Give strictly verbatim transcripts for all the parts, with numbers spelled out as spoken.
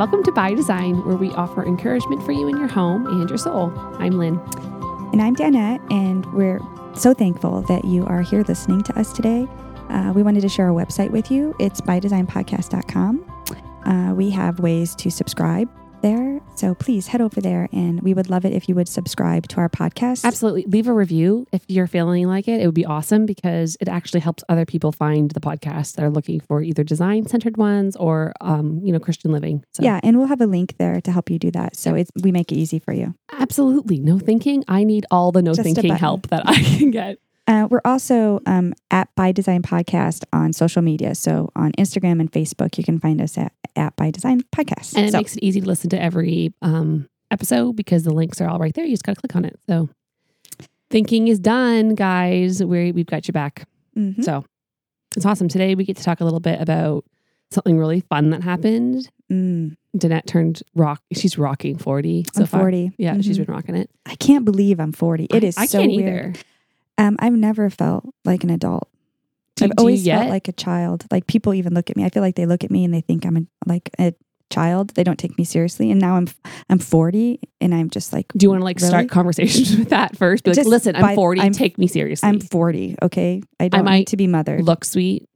Welcome to By Design, where we offer encouragement for you in your home and your soul. I'm Lynn. And I'm Danette, and we're so thankful that you are here listening to us today. Uh, we wanted to share our website with you. It's by design podcast dot com. Uh, we have ways to subscribe there, so please head over there, and we would love it if you would subscribe to our podcast. Absolutely. Leave a review if you're feeling like it. It would be awesome because it actually helps other people find the podcast that are looking for either design-centered ones or, um, you know, Christian living. So. Yeah, and we'll have a link there to help you do that, so it's, we make it easy for you. Absolutely. No thinking. I need all the no Just thinking help that I can get. Uh, we're also um, at By Design Podcast on social media. So on Instagram and Facebook, you can find us at, at By Design Podcast. And it so. makes it easy to listen to every um, episode because the links are all right there. You just got to click on it. So thinking is done, guys. We're, we've got you back. Mm-hmm. So it's awesome. Today, we get to talk a little bit about something really fun that happened. Mm. Danette turned rock. She's rocking forty so I'm forty. Far. Yeah, mm-hmm. She's been rocking it. I can't believe I'm forty. It is I, I so can't weird. Either. Um, I've never felt like an adult. Do, I've always felt like a child. Like people even look at me. I feel like they look at me and they think I'm a, like a child. They don't take me seriously. And now I'm I'm forty and I'm just like, do you want to like really? Start conversations with that first? Be like, listen, I'm forty. I'm, take me seriously. I'm forty. Okay. I don't I need to be mothered. Look sweet,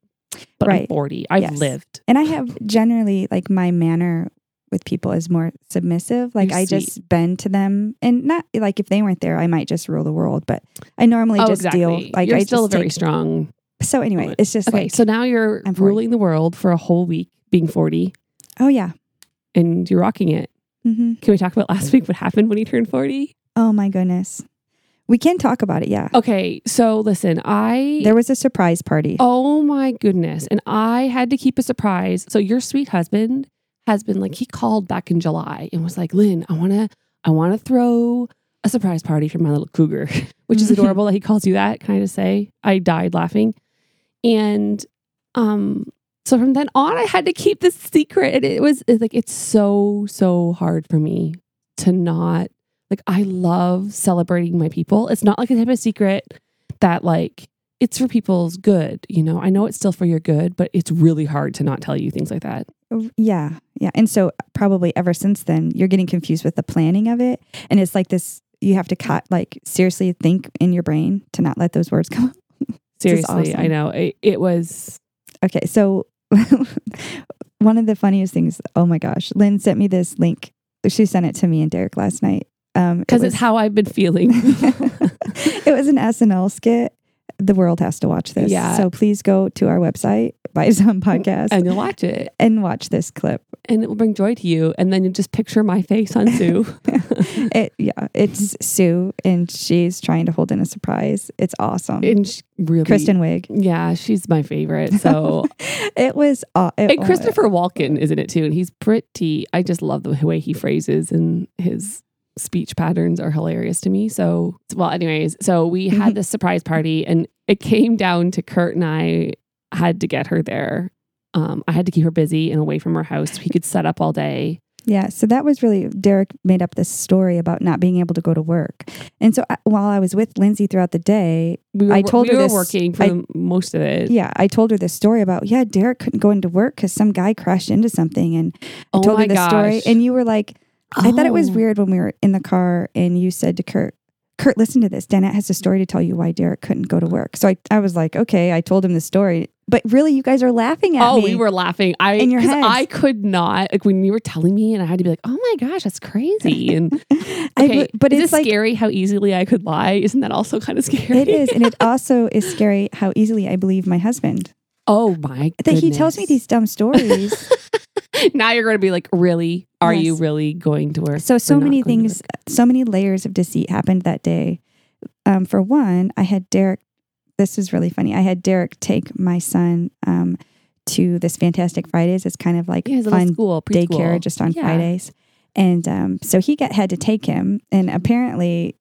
but right. I'm forty. I've yes. lived. And I have generally like my manner with people is more submissive. Like You're I sweet. Just bend to them and not like if they weren't there, I might just rule the world, but I normally oh, just exactly. deal. Like You're I still just very take, strong. So anyway, woman. It's just okay. Like, so now you're ruling the world for a whole week being forty. Oh yeah. And you're rocking it. Mm-hmm. Can we talk about last week? What happened when he turned forty? Oh my goodness. We can talk about it. Yeah. Okay. So listen, I... There was a surprise party. Oh my goodness. And I had to keep a surprise. So your sweet husband has been like, he called back in July and was like, Lynn, I want to, I want to throw a surprise party for my little cougar, which is adorable that he calls you that. Can I just say? I died laughing. And um, so from then on, I had to keep this secret. And it was it's like, it's so, so hard for me to not, like, I love celebrating my people. It's not like a type of secret that like, it's for people's good. You know, I know it's still for your good, but it's really hard to not tell you things like that. Yeah. Yeah. And so probably ever since then, you're getting confused with the planning of it. And it's like this, you have to cut, like seriously think in your brain to not let those words come. Seriously. Awesome. I know it, it was. Okay. So one of the funniest things, oh my gosh, Lynn sent me this link. She sent it to me and Derek last night. Um, Because it it's how I've been feeling. It was an S N L skit. The world has to watch this. Yeah. So please go to our website, By Design Podcast. And you'll watch it. And watch this clip. And it will bring joy to you. And then you just picture my face on Sue. it, yeah, it's Sue. And she's trying to hold in a surprise. It's awesome. And she, really, Kristen Wiig. Yeah, she's my favorite. So it was... Uh, it, and Christopher Walken is in it too. And he's pretty... I just love the way he phrases and his... speech patterns are hilarious to me. So, well, anyways, so we had this surprise party and it came down to Kurt and I had to get her there. Um, I had to keep her busy and away from her house so he could set up all day. Yeah. So that was really, Derek made up this story about not being able to go to work. And so I, while I was with Lindsay throughout the day, we were, I told we her were this, working for I, most of it. Yeah. I told her this story about, yeah, Derek couldn't go into work because some guy crashed into something. And I oh told her the gosh. story and you were like, I oh. thought it was weird when we were in the car and you said to Kurt, Kurt, listen to this. Danette has a story to tell you why Derek couldn't go to work. So I, I was like, okay, I told him the story. But really, you guys are laughing at oh, me. Oh, we were laughing. I in your head. I could not, like when you were telling me and I had to be like, oh my gosh, that's crazy. And okay, I, but is it's like, scary how easily I could lie? Isn't that also kind of scary? It is. And it also is scary how easily I believe my husband. Oh my goodness. That he tells me these dumb stories. Now you're going to be like, really? Are yes. you really going to work? So, so many things, so many layers of deceit happened that day. Um, for one, I had Derek, this was really funny. I had Derek take my son um, to this Fantastic Fridays. It's kind of like yeah, fun school, daycare just on yeah. Fridays. And um, so he got had to take him. And apparently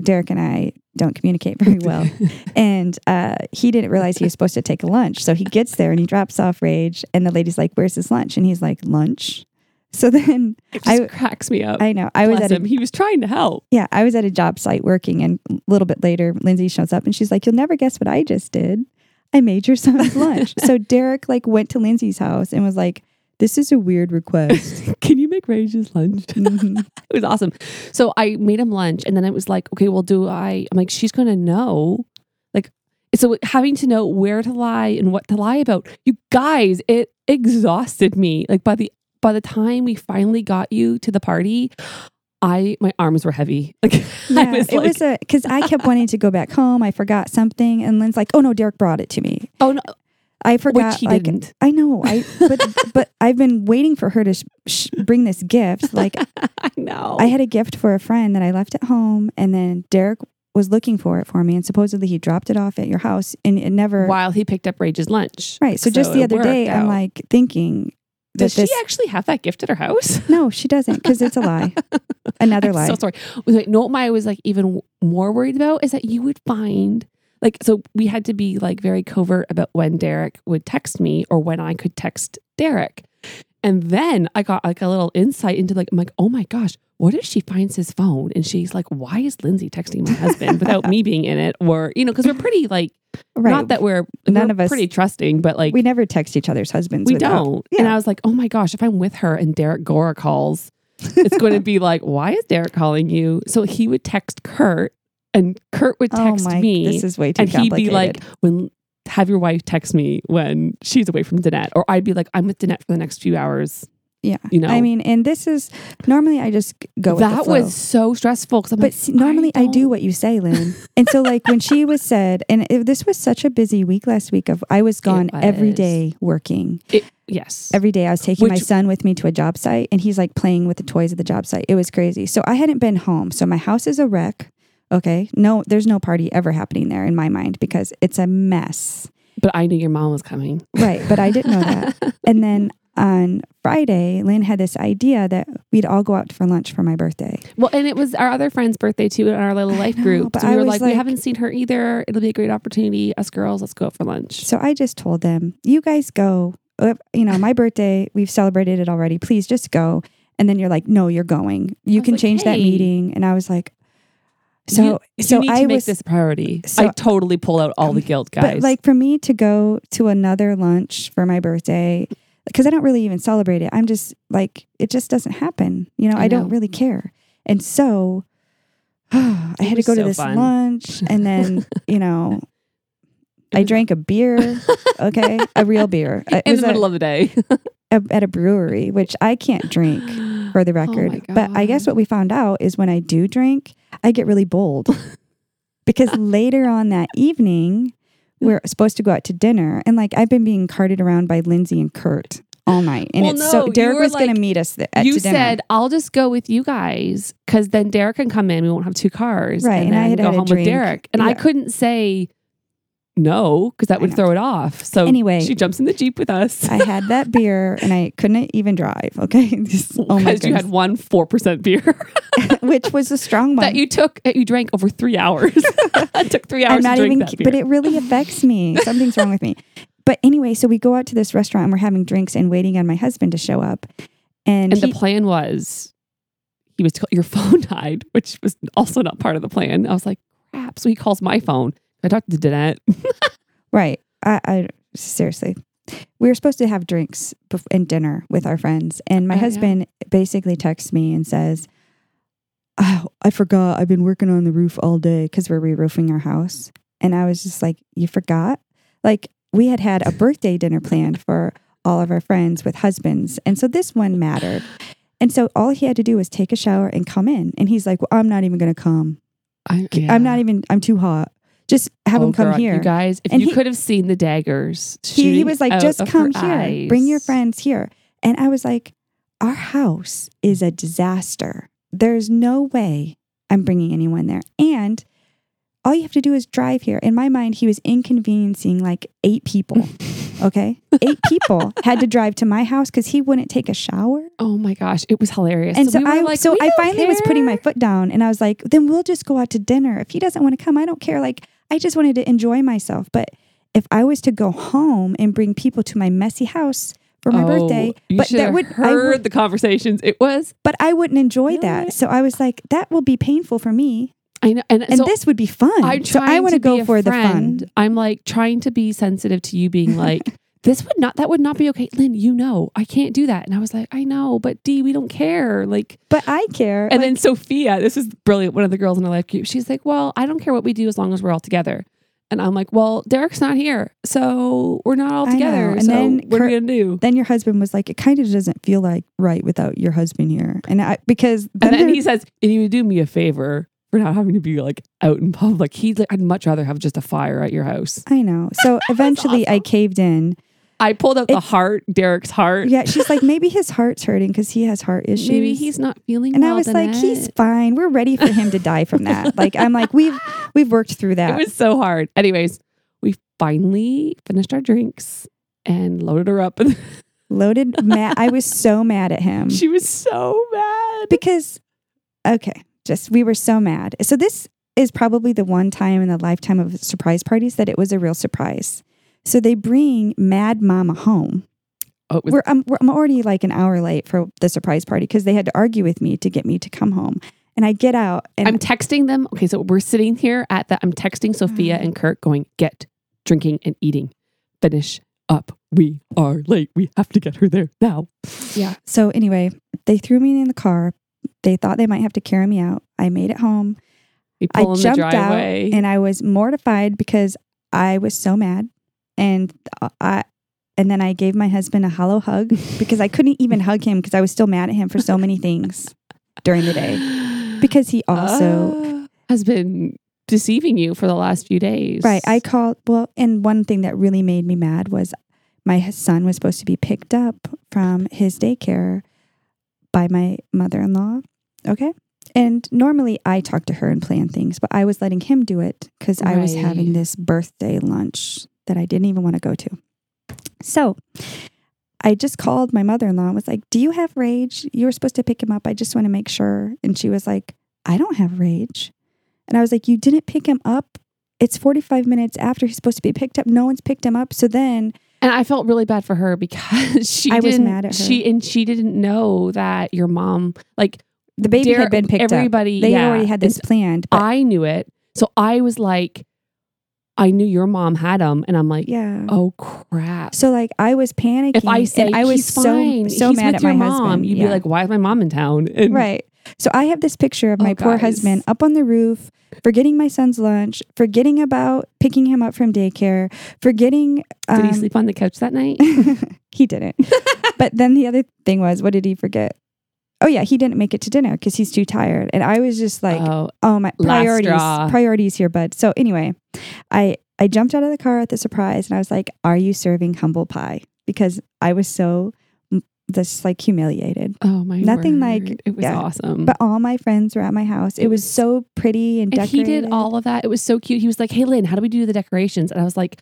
Derek and I don't communicate very well. and uh, he didn't realize he was supposed to take a lunch. So he gets there and he drops off Rage. And the lady's like, where's his lunch? And he's like, lunch? So then it just I, cracks me up. I know. I Bless was at him. A, he was trying to help. Yeah. I was at a job site working and a little bit later, Lindsay shows up and she's like, you'll never guess what I just did. I made your son's lunch. So Derek like went to Lindsay's house and was like, This is a weird request. Can you make Ray just lunch? Mm-hmm. It was awesome. So I made him lunch, and then it was like, okay, well, do I? I'm like, she's going to know. Like, so having to know where to lie and what to lie about. You guys, it exhausted me. Like by the by the time we finally got you to the party, I my arms were heavy. Like yeah, I was it like, was a because I kept wanting to go back home. I forgot something, and Lynn's like, "Oh no, Derek brought it to me." Oh no. I forgot. Which he like, didn't. I know. I but but I've been waiting for her to sh- sh- bring this gift. Like I know. I had a gift for a friend that I left at home, and then Derek was looking for it for me, and supposedly he dropped it off at your house, and it never. While he picked up Rage's lunch, right? So, so just the other day, out. I'm like thinking, does she this, actually have that gift at her house? No, she doesn't, because it's a lie. Another I'm lie. So sorry. Like, no, my was like even more worried about is that you would find. Like, so we had to be like very covert about when Derek would text me or when I could text Derek. And then I got like a little insight into like, I'm like, oh my gosh, what if she finds his phone? And she's like, why is Lindsay texting my husband without me being in it? Or, you know, because we're pretty like, right. Not that we're, None we're of us, pretty trusting, but like. We never text each other's husbands. We without, don't. Yeah. And I was like, oh my gosh, if I'm with her and Derek Gora calls, it's going to be like, why is Derek calling you? So he would text Kurt. And Kurt would text oh my, me. This is way too complicated. And he'd be like, "When have your wife text me when she's away from Danette." Or I'd be like, "I'm with Danette for the next few hours." Yeah. You know? I mean, and this is, normally I just go that with the flow. That was so stressful. But like, see, normally I, I do what you say, Lynn. And so like when she was said, and it, this was such a busy week last week of, I was gone was. every day working. It, yes. Every day I was taking Which, my son with me to a job site, and he's like playing with the toys at the job site. It was crazy. So I hadn't been home. So my house is a wreck. Okay. No, there's no party ever happening there in my mind because it's a mess. But I knew your mom was coming. Right. But I didn't know that. And then on Friday, Lynn had this idea that we'd all go out for lunch for my birthday. Well, and it was our other friend's birthday too in our little life know, group. So we I were like, like, we haven't seen her either. It'll be a great opportunity. Us girls, let's go out for lunch. So I just told them, you guys go, you know, my birthday, we've celebrated it already. Please just go. And then you're like, no, you're going. You can like, change hey. that meeting. And I was like, So, you, so you need I to make was, this a priority. So, I totally pull out all the guilt, guys. But like for me to go to another lunch for my birthday, because I don't really even celebrate it. I'm just like, it just doesn't happen. You know, I, I know. don't really care. And so oh, I had to go so to this fun. lunch and then, you know, I drank a beer. Okay. A real beer. It In the middle a, of the day. a, at a brewery, which I can't drink. For the record, oh but I guess what we found out is when I do drink, I get really bold because later on that evening, we're supposed to go out to dinner, and like I've been being carted around by Lindsay and Kurt all night, and well, it's no, so Derek was like, going to meet us th- at you to dinner. You said I'll just go with you guys because then Derek can come in. We won't have two cars, right? And, and I had go had home with Derek, and yeah. I couldn't say no because that would throw it off. So anyway, she jumps in the Jeep with us. I had that beer and I couldn't even drive. Okay, because oh you had one four percent beer, which was a strong one that you took. That you drank over three hours. It took three hours. I'm not to drink even, that beer. But it really affects me. Something's wrong with me. But anyway, so we go out to this restaurant and we're having drinks and waiting on my husband to show up. And, and he, the plan was, he was your phone died, which was also not part of the plan. I was like, crap. So he calls my phone. I talked to Danette. Right. I, I seriously, we were supposed to have drinks bef- and dinner with our friends. And my oh, husband yeah. basically texts me and says, oh, I forgot. I've been working on the roof all day because we're re-roofing our house. And I was just like, you forgot? Like we had had a birthday dinner planned for all of our friends with husbands. And so this one mattered. And so all he had to do was take a shower and come in. And he's like, well, I'm not even going to come. I, yeah. I'm not even, I'm too hot. Just have oh, him come girl, here. You guys, if and you he, could have seen the daggers. He, he was like, just come here. Eyes. Bring your friends here. And I was like, our house is a disaster. There's no way I'm bringing anyone there. And all you have to do is drive here. In my mind, he was inconveniencing like eight people. Okay. Eight people had to drive to my house because he wouldn't take a shower. Oh my gosh. It was hilarious. And so, so we I, like, so I finally care. was putting my foot down and I was like, then we'll just go out to dinner. If he doesn't want to come, I don't care. Like, I just wanted to enjoy myself. But if I was to go home and bring people to my messy house for my oh, birthday, you but that would heard I would, the conversations. It was, but I wouldn't enjoy really? that. So I was like, that will be painful for me. I know, and, and so this would be fun. I'm so I want to go for friend. the fun. I'm like trying to be sensitive to you being like, this would not, that would not be okay. Lynn, you know, I can't do that. And I was like, I know, but Dee, we don't care. Like, but I care. And like, then Sophia, this is brilliant. One of the girls in the life group, she's like, well, I don't care what we do as long as we're all together. And I'm like, well, Derek's not here, so we're not all together. And so then what her, are we going to do? Then your husband was like, it kind of doesn't feel like right without your husband here. And I, because then, and then he says, and you would do me a favor for not having to be like out in public. He'd like, I'd much rather have just a fire at your house. I know. So eventually awesome. I caved in. I pulled out it, the heart, Derek's heart. Yeah, she's like, maybe his heart's hurting because he has heart issues. Maybe he's not feeling and well. And I was like, it. he's fine. We're ready for him to die from that. Like, I'm like, we've we've worked through that. It was so hard. Anyways, we finally finished our drinks and loaded her up. Loaded Matt. I was so mad at him. She was so mad. Because, okay, just we were so mad. So this is probably the one time in the lifetime of surprise parties that it was a real surprise. So they bring Mad Mama home. Oh, we're, I'm, we're, I'm already like an hour late for the surprise party because they had to argue with me to get me to come home. And I get out. And I'm texting them. Okay, so we're sitting here at the, I'm texting Sophia and Kirk going, get drinking and eating. Finish up. We are late. We have to get her there now. Yeah. So anyway, they threw me in the car. They thought they might have to carry me out. I made it home. I jumped out and I was mortified because I was so mad. And I, and then I gave my husband a hollow hug because I couldn't even hug him because I was still mad at him for so many things during the day because he also uh, has been deceiving you for the last few days. Right. I called, well, and one thing that really made me mad was my son was supposed to be picked up from his daycare by my mother-in-law. Okay. And normally I talk to her and plan things, but I was letting him do it because right. I was having this birthday lunch that I didn't even want to go to. So I just called my mother-in-law and was like, do you have rage? You were supposed to pick him up. I just want to make sure. And she was like, I don't have rage. And I was like, you didn't pick him up. It's forty-five minutes after he's supposed to be picked up. No one's picked him up. So then... And I felt really bad for her because she I didn't, was mad at her. She, and she didn't know that your mom... Like the baby Derek, had been picked everybody, up. They yeah, already had this planned. But I knew it. So I was like... I knew your mom had him, and I'm like, yeah. Oh crap! So like, I was panicking. If I say I was so fine. so He's mad at my mom, husband, you'd yeah. be like, why is my mom in town? And right. So I have this picture of my oh, poor guys. husband up on the roof, forgetting my son's lunch, forgetting about picking him up from daycare, forgetting. Um, did he sleep on the couch that night? He didn't. But then the other thing was, what did he forget? Oh yeah, he didn't make it to dinner because he's too tired. And I was just like, oh, oh my priorities, priorities here, bud. So anyway, I, I jumped out of the car at the surprise and I was like, are you serving humble pie? Because I was so just like humiliated. Oh my Nothing word. like, it was yeah. awesome. But all my friends were at my house. It, it was, was so pretty and decorated. And he did all of that. It was so cute. He was like, hey Lynn, how do we do the decorations? And I was like,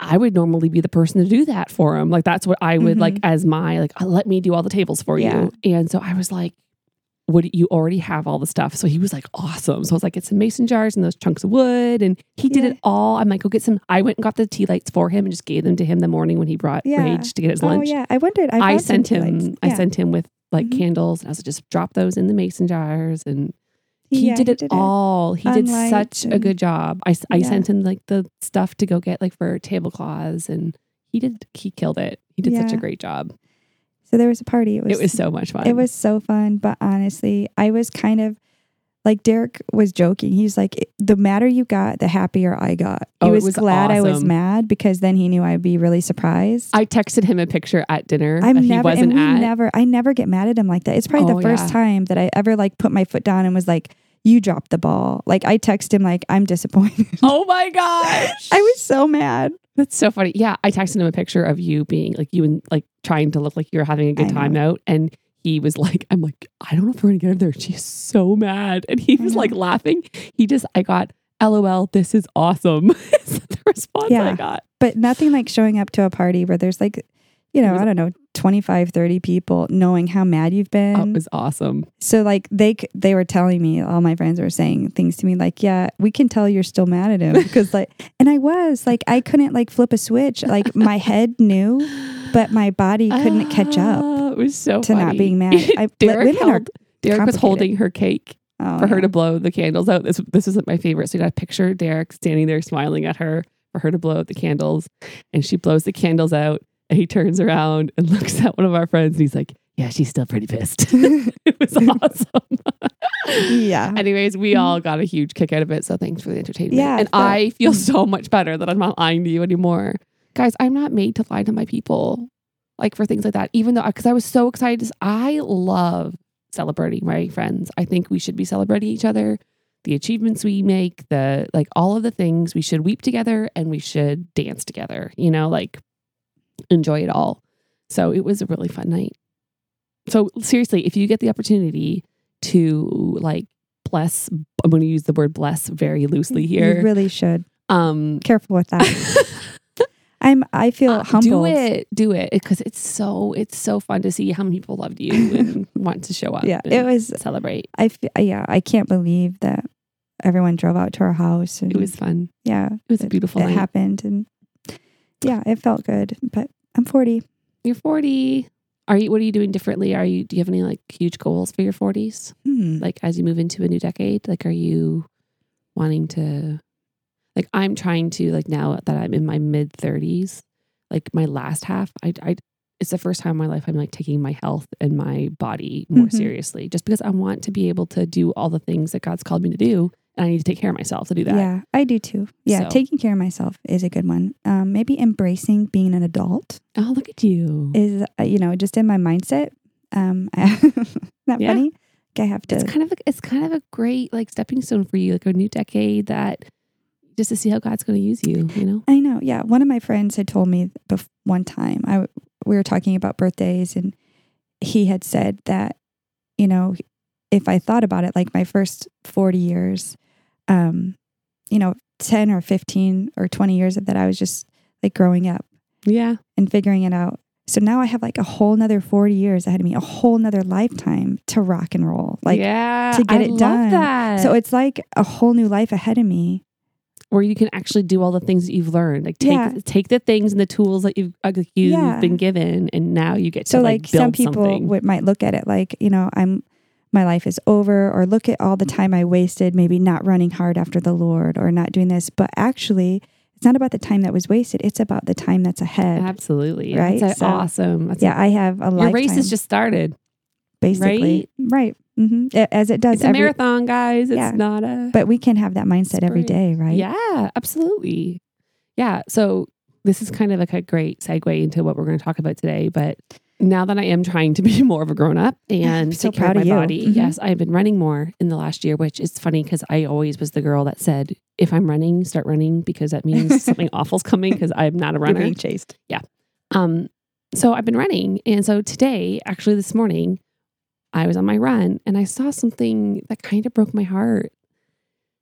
I would normally be the person to do that for him. Like, that's what I would mm-hmm. like as my, like, let me do all the tables for yeah. you. And so I was like, would you already have all the stuff? So he was like, awesome. So I was like, get some mason jars and those chunks of wood. And he did yeah. it all. I'm like, go get some. I went and got the tea lights for him and just gave them to him the morning when he brought yeah. Rage to get his lunch. Oh yeah. I wondered. I, I sent him, yeah. I sent him with like mm-hmm. candles and I was like, just drop those in the mason jars. And He, yeah, did, he it did it all. He Unlight did such and, a good job. I, I yeah. sent him like the stuff to go get like for tablecloths and he did, he killed it. He did yeah. such a great job. So there was a party. It was, it was so much fun. It was so fun. But honestly, I was kind of like, Derek was joking. He was like, the madder you got, the happier I got. He oh, was, was glad awesome. I was mad because then he knew I'd be really surprised. I texted him a picture at dinner I'm that never, he wasn't and we at. Never, I never get mad at him like that. It's probably oh, the first yeah. time that I ever like put my foot down and was like, you dropped the ball. Like I text him like, I'm disappointed. Oh my gosh. I was so mad. That's so funny. Yeah. I texted him a picture of you being like, you and like trying to look like you're having a good time out. And he was like, I'm like, I don't know if we're going to get her there. She's so mad. And he was like laughing. He just, I got, L O L, this is awesome. That's the response yeah, I got. But nothing like showing up to a party where there's like, you know, I don't know, twenty-five, thirty people knowing how mad you've been. Oh, it was awesome. So like they they were telling me, all my friends were saying things to me like, yeah, we can tell you're still mad at him. Because like, and I was like, I couldn't like flip a switch. Like my head knew, but my body couldn't uh, catch up. It was so to funny. not being mad. I, Derek, held, Derek was holding her cake oh, for yeah. her to blow the candles out. This, this isn't my favorite. So you got a picture of Derek standing there smiling at her. for her to blow out the candles. And she blows the candles out, and he turns around and looks at one of our friends, and he's like, yeah, she's still pretty pissed. It was awesome. Yeah. Anyways, we all got a huge kick out of it. So thanks for the entertainment. Yeah, and but- I feel so much better that I'm not lying to you anymore. Guys, I'm not made to lie to my people, like for things like that, even though, because I was so excited. I love celebrating my friends. I think we should be celebrating each other, the achievements we make, the, like, all of the things. We should weep together and we should dance together, you know, like, enjoy it all. So it was a really fun night. So seriously, if you get the opportunity to, like, bless, I'm going to use the word bless very loosely here. You really should. Um, Careful with that. I'm, I feel uh, humbled. Do it, do it. Because it's so, it's so fun to see how many people loved you and want to show up. Yeah, and it was, celebrate. I f- yeah, I can't believe that everyone drove out to our house. And it was fun. Yeah. It was it, a beautiful it night. It happened. And yeah, it felt good. But I'm forty. You're forty. Are you, what are you doing differently? Are you, do you have any, like, huge goals for your forties? Mm. Like, as you move into a new decade, like, are you wanting to, like, I'm trying to, like, now that I'm in my mid thirties, like, my last half, I, I, it's the first time in my life I'm, like, taking my health and my body more mm-hmm. seriously, just because I want to be able to do all the things that God's called me to do. And I need to take care of myself to do that. Yeah, I do too. Yeah, so. Taking care of myself is a good one. Um, maybe embracing being an adult. Oh, look at you. Is, uh, you know, just in my mindset. Um, not yeah. funny. I have to. It's kind of a, it's kind of a great, like, stepping stone for you, like, a new decade, that just to see how God's going to use you, you know? I know, yeah. One of my friends had told me bef- one time, I, we were talking about birthdays, and he had said that, you know, if I thought about it, like, my first forty years, Um, you know, ten or fifteen or twenty years of that, I was just, like, growing up, yeah, and figuring it out. So now I have, like, a whole nother forty years ahead of me, a whole nother lifetime to rock and roll, like, yeah, to get I it done. That. So it's like a whole new life ahead of me, where you can actually do all the things that you've learned. Like, take yeah. take the things and the tools that you've like, you've yeah. been given, and now you get to, so, like, like build some people something. Would, might look at it like, you know, I'm. my life is over, or look at all the time I wasted, maybe not running hard after the Lord or not doing this. But actually, it's not about the time that was wasted. It's about the time that's ahead. Absolutely. Right. That's so, awesome. That's yeah. Awesome. I have a lifetime. Your race has just started. Basically. Right. right. Mm-hmm. As it does. It's every, a marathon, guys. It's yeah. not a. But we can have that mindset every day. Right. Yeah, absolutely. Yeah. So this is kind of like a great segue into what we're going to talk about today, but now that I am trying to be more of a grown-up and so take care of my body, mm-hmm. yes, I've been running more in the last year, which is funny because I always was the girl that said, if I'm running, start running, because that means something awful's coming because I'm not a runner. You're being chased. Yeah. Um. So I've been running. And so today, actually this morning, I was on my run and I saw something that kind of broke my heart.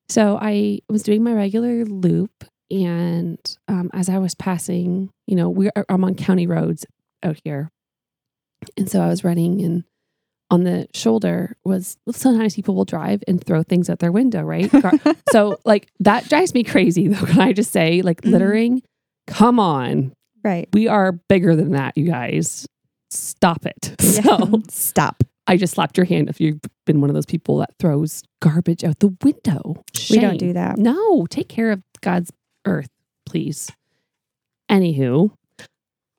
So I was doing my regular loop, and um, as I was passing, you know, we are, I'm on county roads out here. And so I was running, and on the shoulder was, sometimes people will drive and throw things out their window, right? So, like, that drives me crazy, though. Can I just say, like, mm-hmm. littering? Come on. Right. We are bigger than that, you guys. Stop it. Yeah. So stop. I just slapped your hand if you've been one of those people that throws garbage out the window. Shame. We don't do that. No. Take care of God's earth, please. Anywho.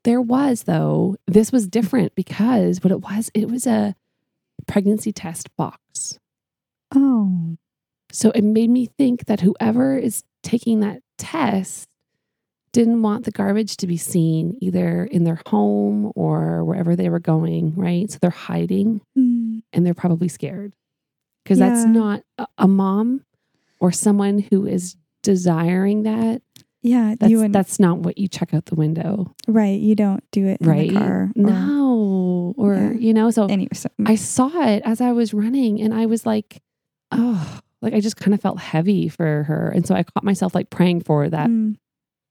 There was, though, this was different because what it was, it was a pregnancy test box. Oh. So it made me think that whoever is taking that test didn't want the garbage to be seen either in their home or wherever they were going, right? So they're hiding mm. and they're probably scared because yeah. that's not a, a mom or someone who is desiring that. Yeah, that's, you and, that's not what you check out the window. Right. You don't do it in right? the car. Or, no. Or, yeah. you know, so anyway, so I saw it as I was running, and I was like, oh, like I just kind of felt heavy for her. And so I caught myself like praying for that mm.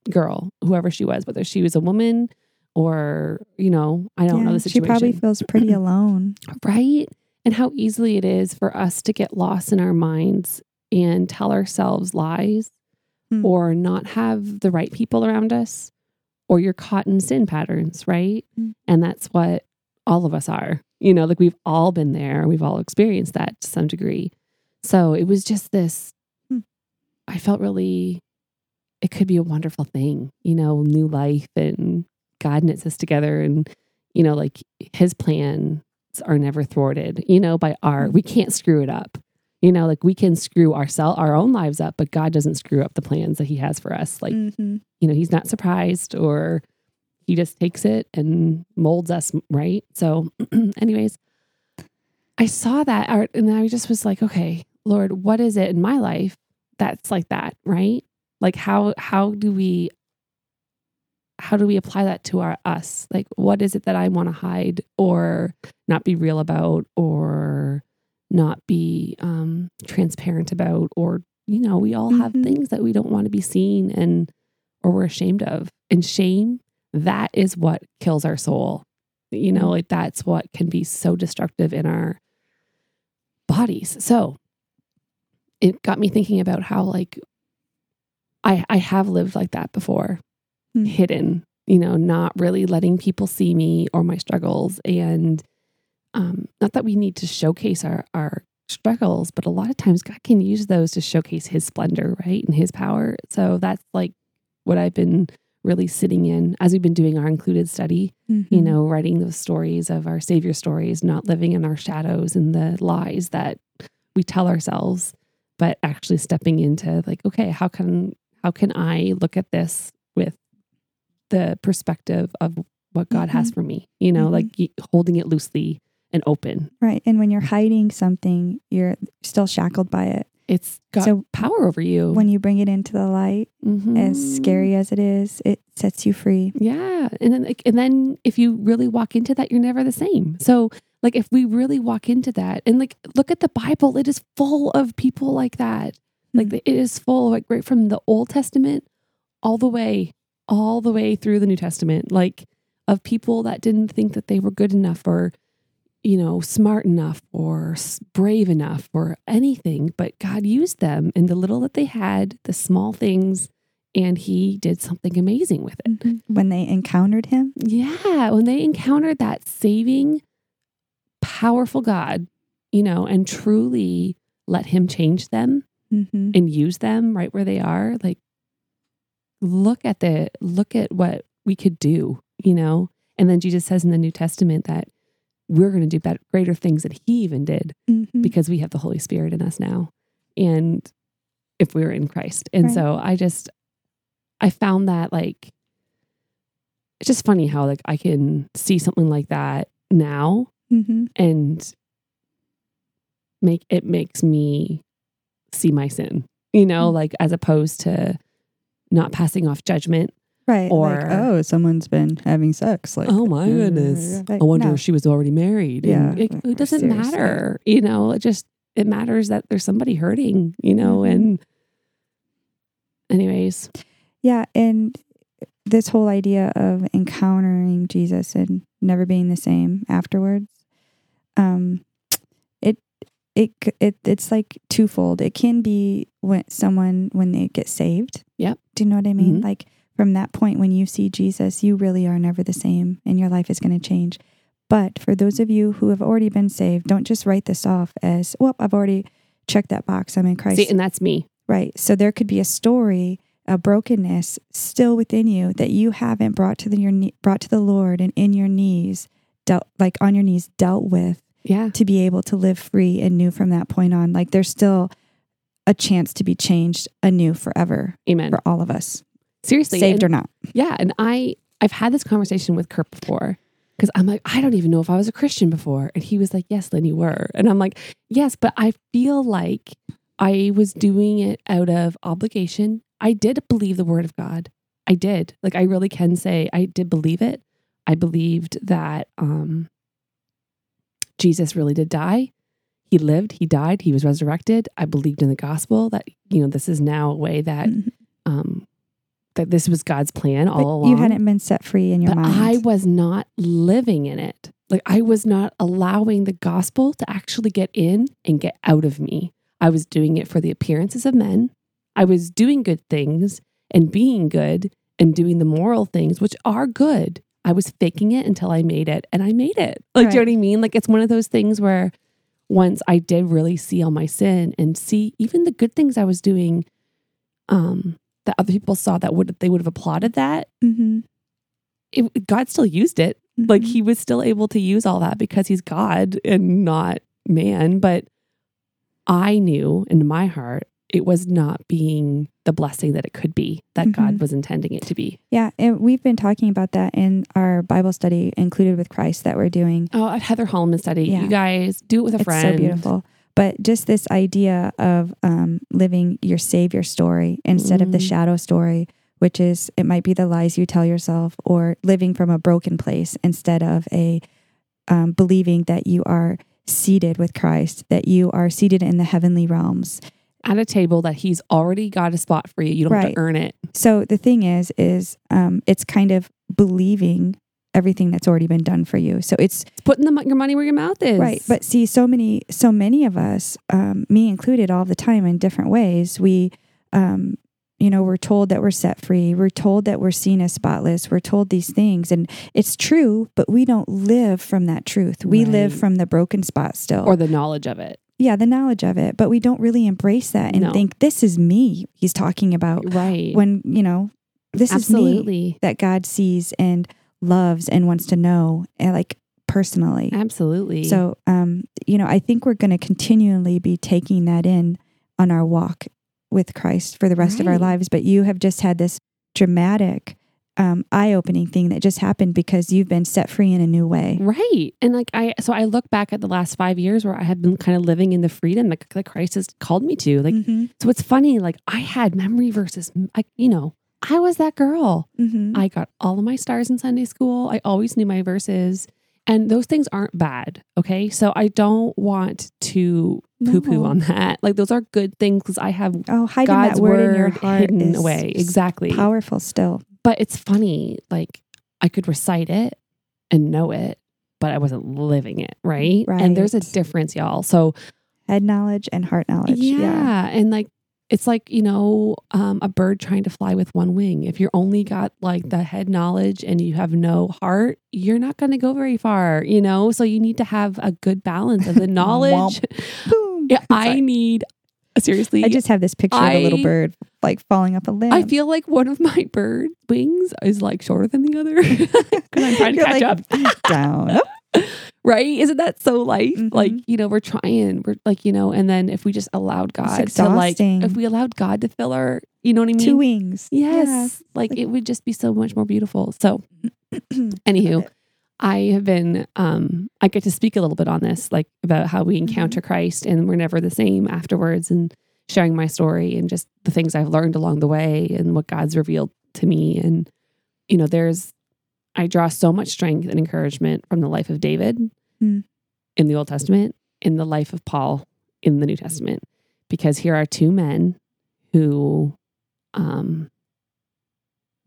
girl, whoever she was, whether she was a woman or, you know, I don't yeah, know the situation. She probably feels pretty alone. Right. And how easily it is for us to get lost in our minds and tell ourselves lies. Mm. Or not have the right people around us, or you're caught in sin patterns, right? Mm. And that's what all of us are. You know, like we've all been there. We've all experienced that to some degree. So it was just this, mm. I felt really it could be a wonderful thing, you know, new life and God knits us together. And, you know, like his plans are never thwarted, you know, by our, we can't screw it up. You know, like we can screw ourselves, our own lives up, but God doesn't screw up the plans that he has for us. Like, mm-hmm. you know, he's not surprised, or he just takes it and molds us. Right. So anyways, I saw that art and I just was like, okay, Lord, what is it in my life that's like that? Right. Like how, how do we, how do we apply that to our us? Like, what is it that I want to hide or not be real about, or not be um, transparent about, or, you know, we all have mm-hmm. things that we don't want to be seen and, or we're ashamed of. And shame, that is what kills our soul. You know, like that's what can be so destructive in our bodies. So it got me thinking about how like, I, I have lived like that before, mm-hmm. hidden, you know, not really letting people see me or my struggles. And Um, not that we need to showcase our, our struggles, but a lot of times God can use those to showcase his splendor, right? And his power. So that's like what I've been really sitting in as we've been doing our included study, mm-hmm. you know, writing those stories of our Savior stories, not living in our shadows and the lies that we tell ourselves, but actually stepping into like, okay, how can, how can I look at this with the perspective of what God mm-hmm. has for me, you know, mm-hmm. like holding it loosely and open. Right. And when you're hiding something, you're still shackled by it. It's got so power over you. When you bring it into the light, mm-hmm. as scary as it is, it sets you free. Yeah. And then, like, and then if you really walk into that, you're never the same. So like, if we really walk into that and like, look at the Bible, it is full of people like that. Mm-hmm. Like it is full, like right from the Old Testament all the way, all the way through the New Testament, like of people that didn't think that they were good enough, or you know, smart enough or brave enough or anything, but God used them and the little that they had, the small things, and he did something amazing with it. Mm-hmm. When they encountered him? Yeah. When they encountered that saving, powerful God, you know, and truly let him change them mm-hmm. and use them right where they are. Like, look at the, look at what we could do, you know? And then Jesus says in the New Testament that we're going to do better, greater things than he even did mm-hmm. because we have the Holy Spirit in us now. And if we were in Christ. And right. so I just, I found that like, it's just funny how like I can see something like that now mm-hmm. and make, it makes me see my sin, you know, mm-hmm. like as opposed to not passing off judgment. Right. Or, like, oh, someone's been having sex. Like, oh my goodness. Like, I wonder no. if she was already married. Yeah. It, it doesn't Seriously. matter. You know, it just, it matters that there's somebody hurting, you know, mm-hmm. and anyways. Yeah. And this whole idea of encountering Jesus and never being the same afterwards, um, it, it, it, it's like twofold. It can be when someone, when they get saved. Yep. Do you know what I mean? Mm-hmm. Like, from that point, when you see Jesus, you really are never the same and your life is going to change. But for those of you who have already been saved, don't just write this off as, well, I've already checked that box. I'm in Christ. See, and that's me. Right. So there could be a story, a brokenness still within you that you haven't brought to the, your knee, brought to the Lord and in your knees, dealt, like on your knees, dealt with yeah. to be able to live free and new from that point on. Like there's still a chance to be changed anew forever. Amen. For all of us. Seriously. Saved and, or not. Yeah. And I, I've had this conversation with Kurt before because I'm like, I don't even know if I was a Christian before. And he was like, yes, Lynn, you were. And I'm like, yes, but I feel like I was doing it out of obligation. I did believe the word of God. I did. Like, I really can say I did believe it. I believed that um, Jesus really did die. He lived, he died, he was resurrected. I believed in the gospel that, you know, this is now a way that, mm-hmm. um, that this was God's plan all but along. You hadn't been set free in your but mind. I was not living in it. Like I was not allowing the gospel to actually get in and get out of me. I was doing it for the appearances of men. I was doing good things and being good and doing the moral things, which are good. I was faking it until I made it, and I made it. Like, right. Do you know what I mean? Like, it's one of those things where once I did really see all my sin and see even the good things I was doing, um, that other people saw that would they would have applauded that, mm-hmm. it, God still used it. Mm-hmm. Like, he was still able to use all that because he's God and not man. But I knew in my heart, it was not being the blessing that it could be, that mm-hmm. God was intending it to be. Yeah. And we've been talking about that in our Bible study, Included with Christ, that we're doing. Oh, at Heather Holman's study. Yeah. You guys, do it with a it's friend. It's so beautiful. But just this idea of um, living your Savior story instead mm-hmm. of the shadow story, which is, it might be the lies you tell yourself, or living from a broken place instead of a um, believing that you are seated with Christ, that you are seated in the heavenly realms. At a table that he's already got a spot for you. You don't right. have to earn it. So the thing is, is um, it's kind of believing everything that's already been done for you. So it's, it's putting the, your money where your mouth is. Right. But see, so many, so many of us, um, me included, all the time in different ways, we, um, you know, we're told that we're set free. We're told that we're seen as spotless. We're told these things, and it's true, but we don't live from that truth. We right. live from the broken spot still. Or the knowledge of it. Yeah, the knowledge of it, but we don't really embrace that and no. think, this is me he's talking about. Right. When, you know, this Absolutely. Is me that God sees and loves and wants to know, and like personally. Absolutely. So, um, you know, I think we're going to continually be taking that in on our walk with Christ for the rest right. of our lives. But you have just had this dramatic Um, eye-opening thing that just happened because you've been set free in a new way. Right. And like, I, so I look back at the last five years where I have been kind of living in the freedom that, that Christ has called me to. Like, mm-hmm. so it's funny, like I had memory versus, like, you know, I was that girl. Mm-hmm. I got all of my stars in Sunday school. I always knew my verses, and those things aren't bad. Okay. So I don't want to poo poo no. on that. Like, those are good things, because I have oh, hiding God's that word, word in your heart hidden is away. Exactly. Powerful still. But it's funny, like I could recite it and know it, but I wasn't living it, right? right. And there's a difference, y'all. So head knowledge and heart knowledge. Yeah. yeah. And like, it's like, you know, um, a bird trying to fly with one wing. If you're only got like the head knowledge and you have no heart, you're not going to go very far, you know? So you need to have a good balance of the knowledge. Boom. Yeah, I need... Seriously. I just have this picture I, of a little bird like falling up a limb. I feel like one of my bird wings is like shorter than the other because I'm trying to catch like, up. Down up. Right? Isn't that so life? Mm-hmm. Like, you know, we're trying. We're like, you know, and then if we just allowed God to like, if we allowed God to fill our, you know what I mean? Two wings. Yes. Yeah. Like, like it would just be so much more beautiful. So anywho, I have been, um, I get to speak a little bit on this, like about how we encounter mm-hmm. Christ and we're never the same afterwards, and sharing my story and just the things I've learned along the way and what God's revealed to me. And, you know, there's, I draw so much strength and encouragement from the life of David mm-hmm. in the Old Testament, in the life of Paul in the New Testament, because here are two men who um,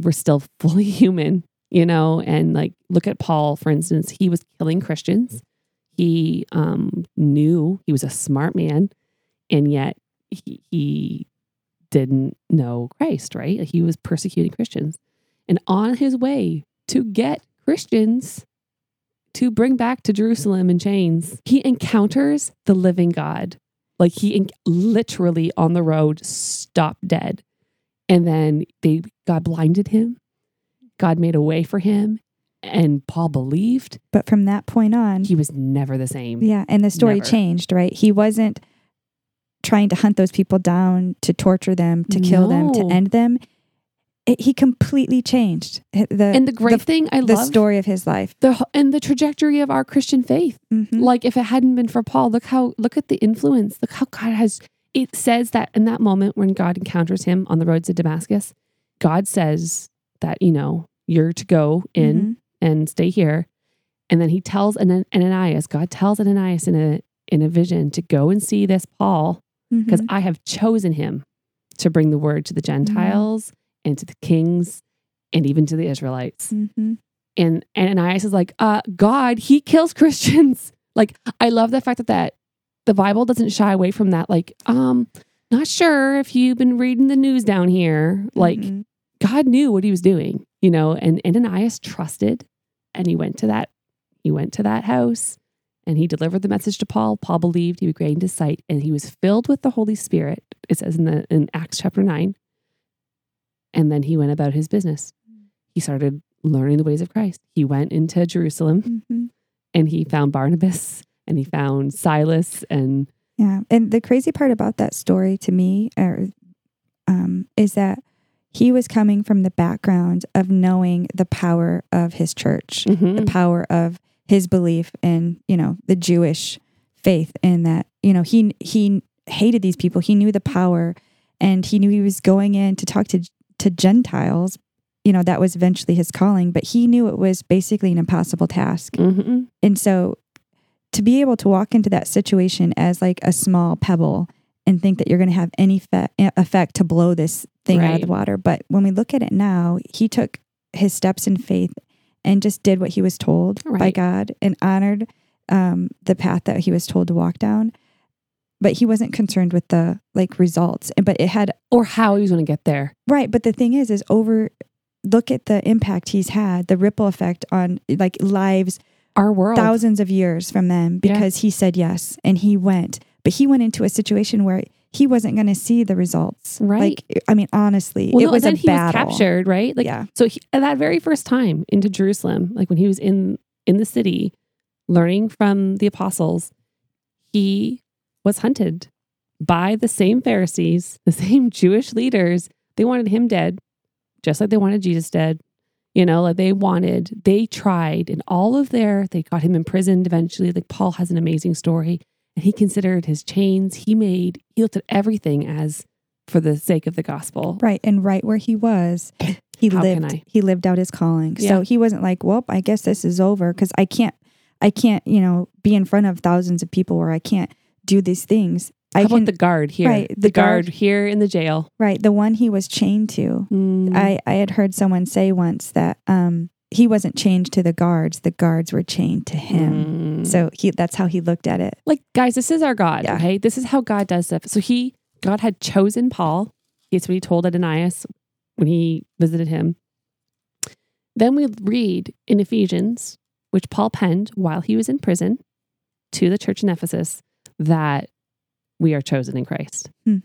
were still fully human. You know, and like, look at Paul, for instance, he was killing Christians. He um, knew he was a smart man, and yet he, he didn't know Christ, right? He was persecuting Christians. And on his way to get Christians to bring back to Jerusalem in chains, he encounters the living God. Like, he en- literally on the road stopped dead. And then they God blinded him. God made a way for him, and Paul believed. But from that point on, he was never the same. Yeah. And the story never. changed, right? He wasn't trying to hunt those people down, to torture them, to no. kill them, to end them. It, he completely changed. The, and the great the, thing I love. The story of his life. The, and the trajectory of our Christian faith. Mm-hmm. Like, if it hadn't been for Paul, look how, look at the influence. Look how God has, it says that in that moment when God encounters him on the roads of Damascus, God says that, you know, you're to go in mm-hmm. and stay here. And then he tells An- Ananias, God tells Ananias in a in a vision to go and see this Paul, because mm-hmm. I have chosen him to bring the word to the Gentiles mm-hmm. and to the kings and even to the Israelites. Mm-hmm. And, and Ananias is like, uh, God, he kills Christians. Like, I love the fact that, that the Bible doesn't shy away from that. Like, um, not sure if you've been reading the news down here. Like, mm-hmm. God knew what he was doing, you know, and, and Ananias trusted, and he went to that, he went to that house, and he delivered the message to Paul. Paul believed, he regained his sight, and he was filled with the Holy Spirit. It says in the, in Acts chapter nine, And then he went about his business. He started learning the ways of Christ. He went into Jerusalem mm-hmm. and he found Barnabas and he found Silas. And yeah. And the crazy part about that story to me or, um, is that he was coming from the background of knowing the power of his church, mm-hmm. the power of his belief in, you know, the Jewish faith, and that, you know, he, he hated these people. He knew the power, and he knew he was going in to talk to, to Gentiles. You know, that was eventually his calling, but he knew it was basically an impossible task. Mm-hmm. And so to be able to walk into that situation as like a small pebble and think that you're going to have any fe- effect to blow this thing right out of the water. But when we look at it now, he took his steps in faith and just did what he was told right. by God, and honored um, the path that he was told to walk down. But he wasn't concerned with the like results, and but it had or how he was going to get there. Right. But the thing is, is over. Look at the impact he's had, the ripple effect on like lives, our world, thousands of years from them, because yeah. he said yes and he went. But he went into a situation where he wasn't going to see the results. Right. Like, I mean, honestly, well, it no, was a he battle. Was captured, right? Like, yeah. So he, at that very first time into Jerusalem, like when he was in, in the city, learning from the apostles, he was hunted by the same Pharisees, the same Jewish leaders. They wanted him dead, just like they wanted Jesus dead. You know, like they wanted, they tried, and all of their, they got him imprisoned eventually. Like Paul has an amazing story. And he considered his chains. He made, he looked at everything as for the sake of the gospel. Right. And right where he was, he How lived, can I? he lived out his calling. Yeah. So he wasn't like, well, I guess this is over, 'cause I can't, I can't, you know, be in front of thousands of people, or I can't do these things. How I about can, the guard here, right, the, the guard, guard here in the jail, right? The one he was chained to. Mm. I, I had heard someone say once that, um, he wasn't chained to the guards. The guards were chained to him. Mm. So he, that's how he looked at it. Like, guys, this is our God, yeah. okay? This is how God does stuff. So he, God had chosen Paul. It's what he told Ananias when he visited him. Then we read in Ephesians, which Paul penned while he was in prison to the church in Ephesus, that we are chosen in Christ. Mm.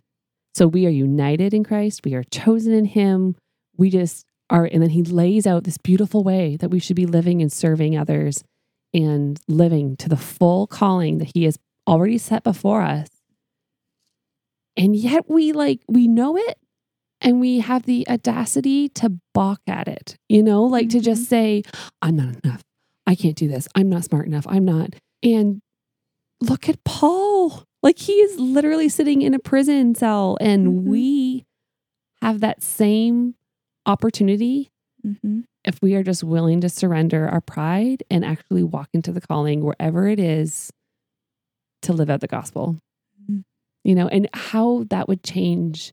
So we are united in Christ. We are chosen in him. We just... Are, and then he lays out this beautiful way that we should be living and serving others and living to the full calling that he has already set before us. And yet we like, we know it, and we have the audacity to balk at it, you know, like mm-hmm. to just say, I'm not enough. I can't do this. I'm not smart enough. I'm not. And look at Paul. Like, he is literally sitting in a prison cell, and mm-hmm. we have that same opportunity mm-hmm. if we are just willing to surrender our pride and actually walk into the calling wherever it is to live out the gospel, mm-hmm. you know, and how that would change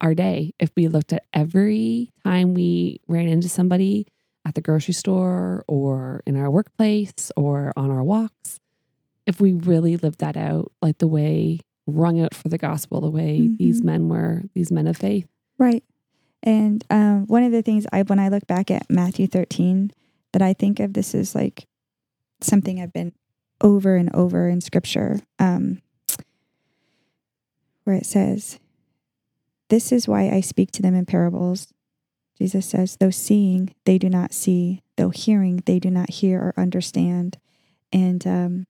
our day if we looked at every time we ran into somebody at the grocery store or in our workplace or on our walks, if we really lived that out, like the way rung out for the gospel, the way mm-hmm. these men were, these men of faith. Right. And um, one of the things I, when I look back at Matthew thirteen, that I think of, this is like something I've been over and over in scripture, um, where it says, "This is why I speak to them in parables." Jesus says, "Though seeing, they do not see; though hearing, they do not hear or understand." And um,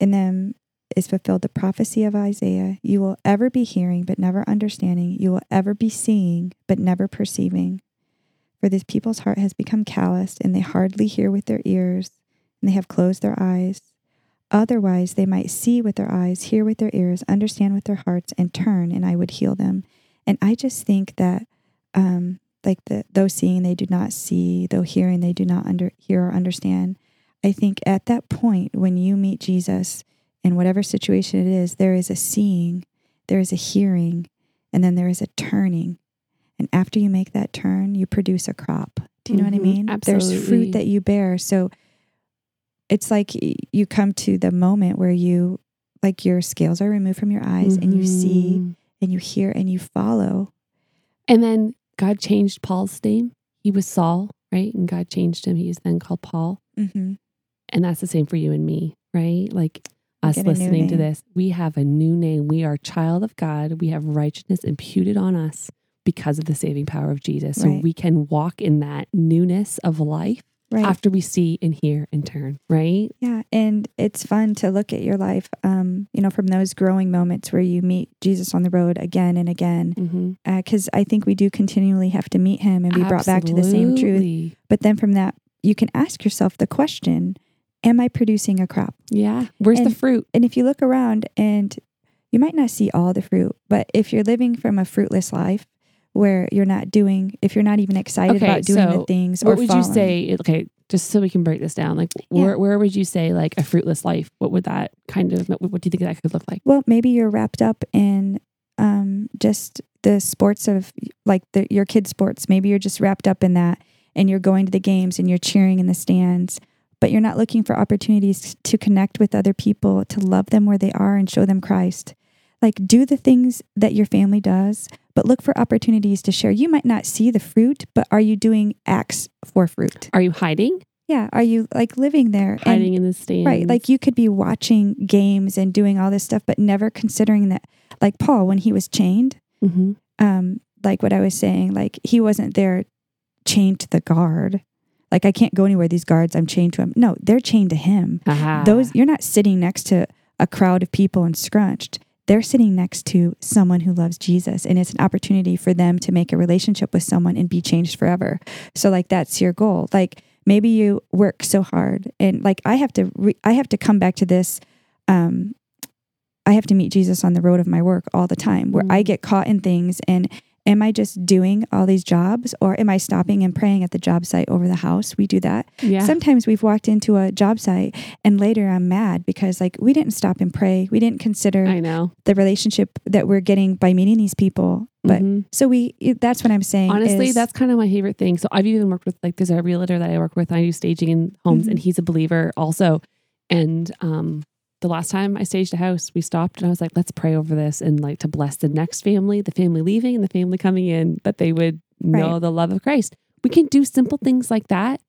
in them is fulfilled the prophecy of Isaiah. You will ever be hearing, but never understanding. You will ever be seeing, but never perceiving. For this people's heart has become calloused, and they hardly hear with their ears, and they have closed their eyes. Otherwise, they might see with their eyes, hear with their ears, understand with their hearts, and turn, and I would heal them. And I just think that, um, like the, though seeing, they do not see; though hearing, they do not under, hear or understand. I think at that point, when you meet Jesus, in whatever situation it is, there is a seeing, there is a hearing, and then there is a turning. And after you make that turn, you produce a crop. Do you mm-hmm, know what I mean? Absolutely. There's fruit that you bear. So it's like you come to the moment where you, like your scales are removed from your eyes mm-hmm. and you see and you hear and you follow. And then God changed Paul's name. He was Saul, right? And God changed him. He is then called Paul. Mm-hmm. And that's the same for you and me, right? Like, us listening to this, we have a new name. We are child of God. We have righteousness imputed on us. because of the saving power of Jesus. So right. we can walk in that newness of life right. after we see and hear and turn, right? Yeah. And it's fun to look at your life, um, you know, from those growing moments where you meet Jesus on the road again and again. Because mm-hmm. uh, I think we do continually have to meet him and be brought Absolutely. Back to the same truth. But then from that, you can ask yourself the question, am I producing a crop? Yeah. Where's and, the fruit? And if you look around, and you might not see all the fruit, but if you're living from a fruitless life, where you're not doing, if you're not even excited okay, about doing so the things or what would following. You say, okay, just so we can break this down, like yeah. where where would you say like a fruitless life, what would that kind of, what do you think that could look like? Well, maybe you're wrapped up in um, just the sports of like the, your kids' sports. Maybe you're just wrapped up in that and you're going to the games and you're cheering in the stands, but you're not looking for opportunities to connect with other people, to love them where they are and show them Christ. Like do the things that your family does, but look for opportunities to share. You might not see the fruit, but are you doing acts for fruit? Are you hiding? Yeah. Are you like living there? Hiding and, in the stands. Right. Like you could be watching games and doing all this stuff, but never considering that like Paul, when he was chained, mm-hmm. um, like what I was saying, like he wasn't there chained to the guard. Like I can't go anywhere. These guards, I'm chained to him. No, they're chained to him. Aha. Those you're not sitting next to a crowd of people and scrunched. They're sitting next to someone who loves Jesus, and it's an opportunity for them to make a relationship with someone and be changed forever. So like, that's your goal. Like maybe you work so hard and like, I have to, re- I have to come back to this. Um, I have to meet Jesus on the road of my work all the time where mm-hmm. I get caught in things. And am I just doing all these jobs, or am I stopping and praying at the job site over the house? We do that. Yeah. Sometimes we've walked into a job site and later I'm mad because like we didn't stop and pray. We didn't consider I know. The relationship that we're getting by meeting these people. But mm-hmm. so we, that's what I'm saying. Honestly, is, that's kind of my favorite thing. So I've even worked with like, there's a realtor that I work with. And I do staging in homes mm-hmm. and he's a believer also. And, um, the last time I staged a house, we stopped and I was like, let's pray over this and like to bless the next family, the family leaving and the family coming in, that they would know right. the love of Christ. We can do simple things like that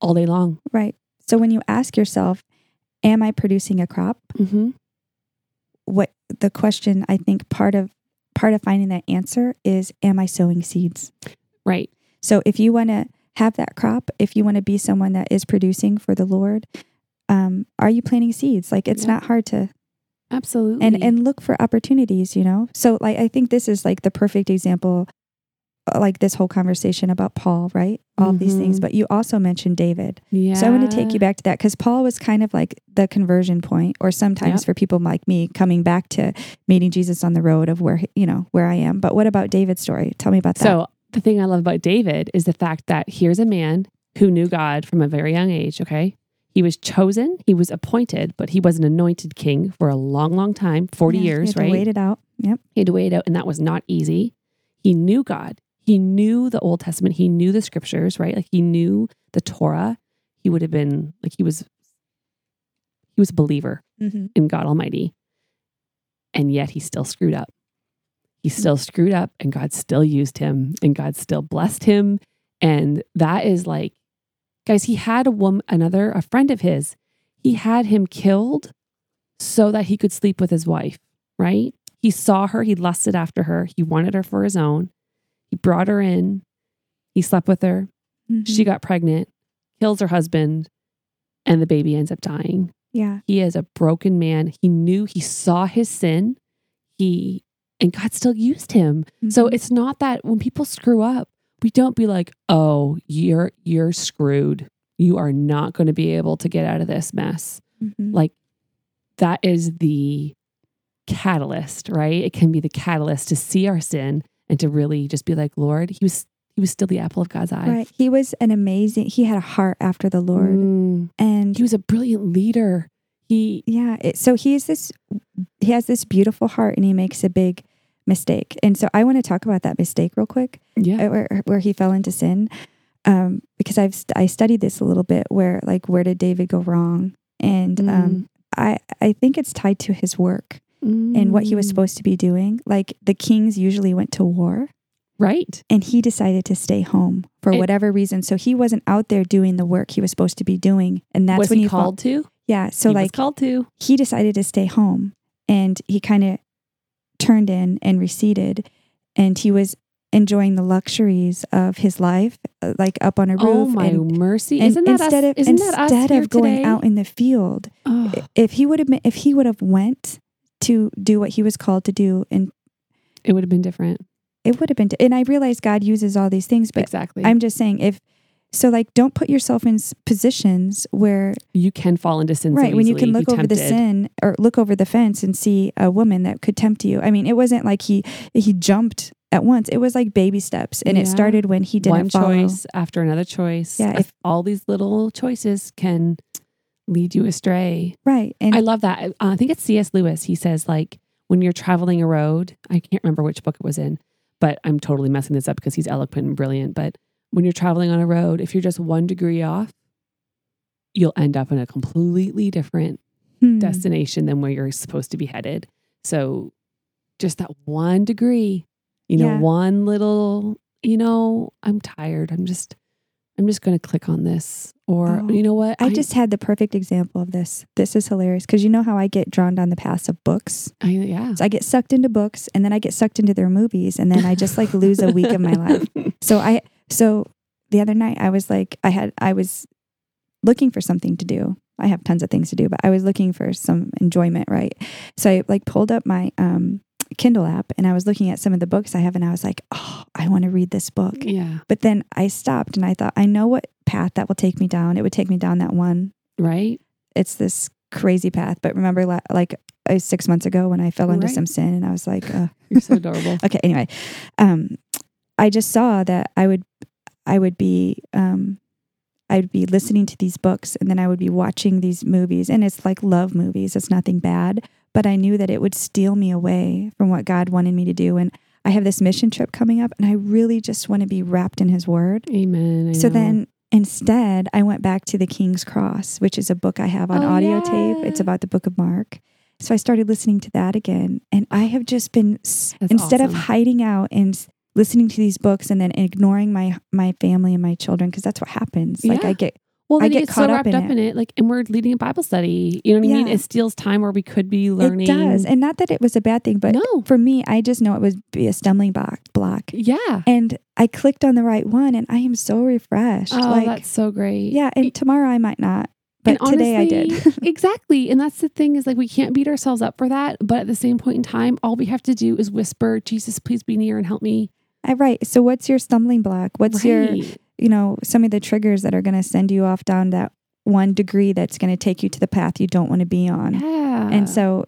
all day long. Right. So when you ask yourself, am I producing a crop? Mm-hmm. What the question, I think part of, part of finding that answer is, am I sowing seeds? Right. So if you want to have that crop, if you want to be someone that is producing for the Lord, Um, are you planting seeds? Like it's yeah. not hard to absolutely and and look for opportunities, you know? So like, I think this is like the perfect example, like this whole conversation about Paul, right? All mm-hmm. of these things, but you also mentioned David. Yeah. So I want to take you back to that because Paul was kind of like the conversion point, or sometimes yep. for people like me coming back to meeting Jesus on the road of where, you know, where I am. But what about David's story? Tell me about that. So the thing I love about David is the fact that here's a man who knew God from a very young age. Okay. He was chosen, he was appointed, but he was an anointed king for a long, long time, forty yeah, years, right? He had to wait it out. Yep. He had to wait it out, and that was not easy. He knew God. He knew the Old Testament. He knew the scriptures, right? Like he knew the Torah. He would have been, like he was, he was a believer mm-hmm. in God Almighty. And yet he still screwed up. He still mm-hmm. screwed up, and God still used him, and God still blessed him. And that is like, guys, he had a woman, another, a friend of his, he had him killed so that he could sleep with his wife, right? He saw her, he lusted after her, he wanted her for his own. He brought her in, he slept with her, mm-hmm. she got pregnant, kills her husband, and the baby ends up dying. Yeah. He is a broken man. He knew, he saw his sin, he, and God still used him. Mm-hmm. So it's not that when people screw up, we don't be like, oh, you're you're screwed. You are not going to be able to get out of this mess. Mm-hmm. Like that is the catalyst, right? It can be the catalyst to see our sin and to really just be like, Lord, he was he was still the apple of God's eye. Right. He was an amazing. He had a heart after the Lord, mm. and he was a brilliant leader. He yeah. It, so he is this. He has this beautiful heart, and he makes a big mistake. And so I want to talk about that mistake real quick, yeah. where, where he fell into sin. Um, because I've, st- I studied this a little bit where, like, where did David go wrong? And, mm. um, I, I think it's tied to his work mm. and what he was supposed to be doing. Like the kings usually went to war. Right. And he decided to stay home for it, whatever reason. So he wasn't out there doing the work he was supposed to be doing. And that's was when he, he called fought. To, yeah. So he like called to, he decided to stay home and he kind of turned in and receded. and he was enjoying the luxuries of his life, like up on a roof. Oh my and, mercy! And isn't that instead us, of isn't instead that us here of going today? Out in the field, oh. if he would have been, if he would have went to do what he was called to do, and it would have been different. It would have been. Di- and I realize God uses all these things, but exactly. I'm just saying if. So like, don't put yourself in positions where you can fall into sin. Right. So when you can look over the sin or look over the fence and see a woman that could tempt you. I mean, it wasn't like he, he jumped at once. It was like baby steps. And yeah. it started when he didn't One follow. Choice after another choice. Yeah. If, all these little choices can lead you astray. Right. And I love that. I think it's C S. Lewis. He says like, when you're traveling a road, I can't remember which book it was in, but I'm totally messing this up because he's eloquent and brilliant, but when you're traveling on a road, if you're just one degree off, you'll end up in a completely different hmm. destination than where you're supposed to be headed. So just that one degree, you know, yeah. one little, you know, I'm tired. I'm just, I'm just going to click on this or oh, you know what? I, I just had the perfect example of this. This is hilarious. Cause you know how I get drawn down the paths of books. I, yeah. So I get sucked into books and then I get sucked into their movies and then I just like lose a week of my life. So I, So the other night I was like, I had, I was looking for something to do. I have tons of things to do, but I was looking for some enjoyment. Right. So I like pulled up my, um, Kindle app and I was looking at some of the books I have and I was like, oh, I want to read this book. Yeah. But then I stopped and I thought, I know what path that will take me down. It would take me down that one. Right. It's this crazy path. But remember la- like uh, six months ago when I fell into right. some sin and I was like, oh. You're so adorable. Okay. Anyway. Um, I just saw that I would, I would be, um, I'd be listening to these books and then I would be watching these movies and it's like love movies. It's nothing bad, but I knew that it would steal me away from what God wanted me to do. And I have this mission trip coming up and I really just want to be wrapped in his word. Amen. I so know. Then instead I went back to the King's Cross, which is a book I have on oh, audio yeah. tape. It's about the book of Mark. So I started listening to that again. And I have just been, That's instead awesome. Of hiding out and listening to these books and then ignoring my, my family and my children. Cause that's what happens. Like yeah. I get, well, I get, get caught so wrapped up, in, up it. in it. Like, and we're leading a Bible study. You know what yeah. I mean? It steals time where we could be learning. It does. And not that it was a bad thing, but no. for me, I just know it would be a stumbling block block. Yeah. And I clicked on the right one and I am so refreshed. Oh, like, that's so great. Yeah. And it, tomorrow I might not, but honestly, today I did. Exactly. And that's the thing is like, we can't beat ourselves up for that. But at the same point in time, all we have to do is whisper, Jesus, please be near and help me. Right. So what's your stumbling block? What's right. your, you know, some of the triggers that are going to send you off down that one degree that's going to take you to the path you don't want to be on. Yeah. And so,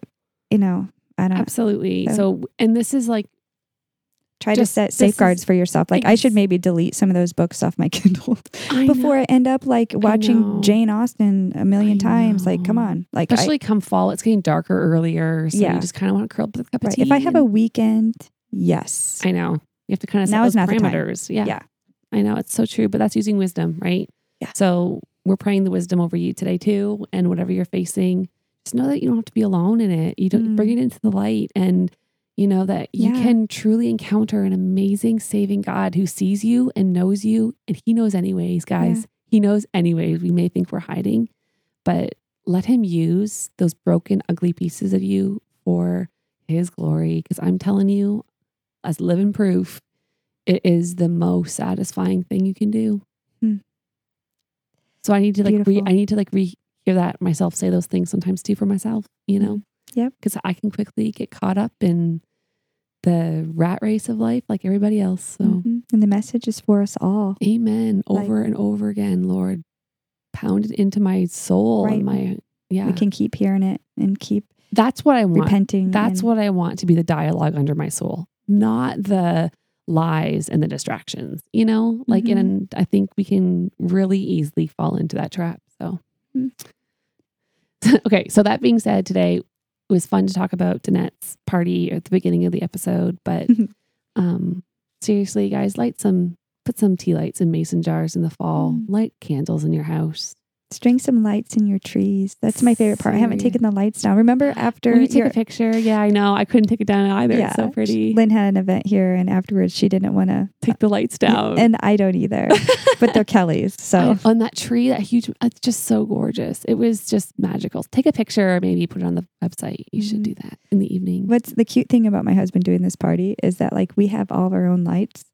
you know, I don't Absolutely. So, so and this is like. Try just, to set safeguards is, for yourself. Like I should maybe delete some of those books off my Kindle I before know. I end up like watching Jane Austen a million times. Like, come on. Like, Especially I, come fall, it's getting darker earlier. So yeah. you just kind of want to curl up with a cup right. of tea. If I have and, a weekend, yes. I know. You have to kind of set those parameters. Yeah. yeah. I know. It's so true, but that's using wisdom, right? Yeah. So we're praying the wisdom over you today too. And whatever you're facing, just know that you don't have to be alone in it. You don't mm. bring it into the light and you know that you yeah. can truly encounter an amazing saving God who sees you and knows you. And he knows anyways, guys, yeah. he knows anyways. We may think we're hiding, but let him use those broken, ugly pieces of you for his glory. Cause I'm telling you, as living proof, it is the most satisfying thing you can do. Hmm. So I need to like, re, I need to like re hear that myself say those things sometimes too for myself, you know? Yep. Cause I can quickly get caught up in the rat race of life like everybody else. So, mm-hmm. and the message is for us all. Amen. Over like, and over again, Lord, pound it into my soul. Right. And my, yeah. We can keep hearing it and keep That's what I want. Repenting. That's and, what I want to be the dialogue under my soul. Not the lies and the distractions, you know, like, mm-hmm. and I think we can really easily fall into that trap. So, mm-hmm. okay. So that being said, today it was fun to talk about Danette's party at the beginning of the episode, but, mm-hmm. um, seriously you guys, light some, put some tea lights in mason jars in the fall, mm-hmm. light candles in your house. String some lights in your trees. That's my favorite part. I haven't taken the lights down. Remember after when you your, take a picture? Yeah, I know. I couldn't take it down either. Yeah, it's so pretty. Lynn had an event here, and afterwards she didn't want to take the lights down. And I don't either, but they're Kelly's. So on that tree, that huge, it's just so gorgeous. It was just magical. Take a picture, maybe put it on the website. You mm-hmm. should do that in the evening. What's the cute thing about my husband doing this party is that like we have all of our own lights.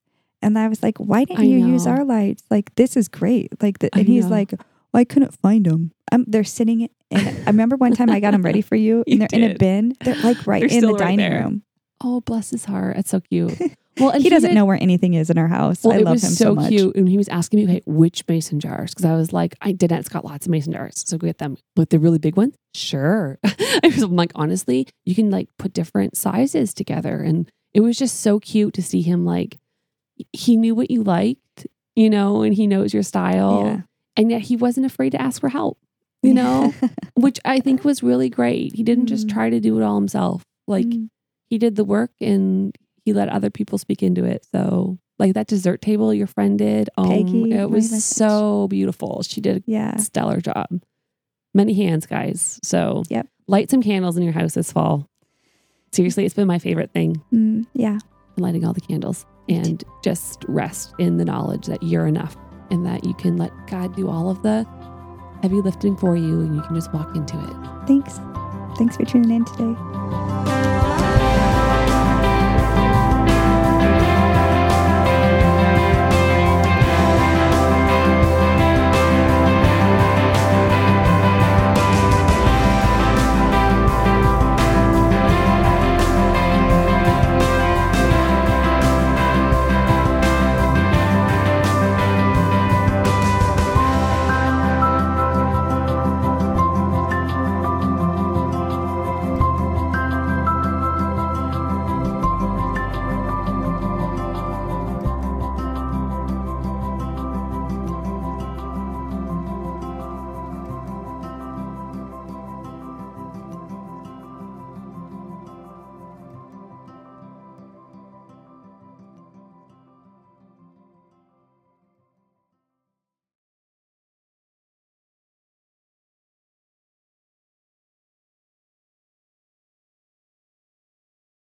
And I was like, why didn't I you know. use our lights? Like, this is great. Like, the, and he's know. like, I couldn't find them. Um, they're sitting in. I remember one time I got them ready for you, and they're did. in a bin. They're like right they're in the right dining there. room. Oh, bless his heart. That's so cute. Well, and he, he doesn't did, know where anything is in our house. Well, I love him so, so much. It was so cute. And he was asking me, okay, which mason jars? Because I was like, I did not got lots of mason jars. So go get them. But the really big ones? Sure. I was like, honestly, you can like put different sizes together. And it was just so cute to see him like, he knew what you liked, you know, and he knows your style. Yeah. And yet he wasn't afraid to ask for help, you know, which I think was really great. He didn't mm. just try to do it all himself. Like mm. he did the work and he let other people speak into it. So like that dessert table your friend did. Oh, Peggy, it was so beautiful. She did a yeah. stellar job. Many hands, guys. So yep. light some candles in your house this fall. Seriously, it's been my favorite thing. Mm, yeah. Lighting all the candles. And just rest in the knowledge that you're enough and that you can let God do all of the heavy lifting for you and you can just walk into it. Thanks. Thanks for tuning in today.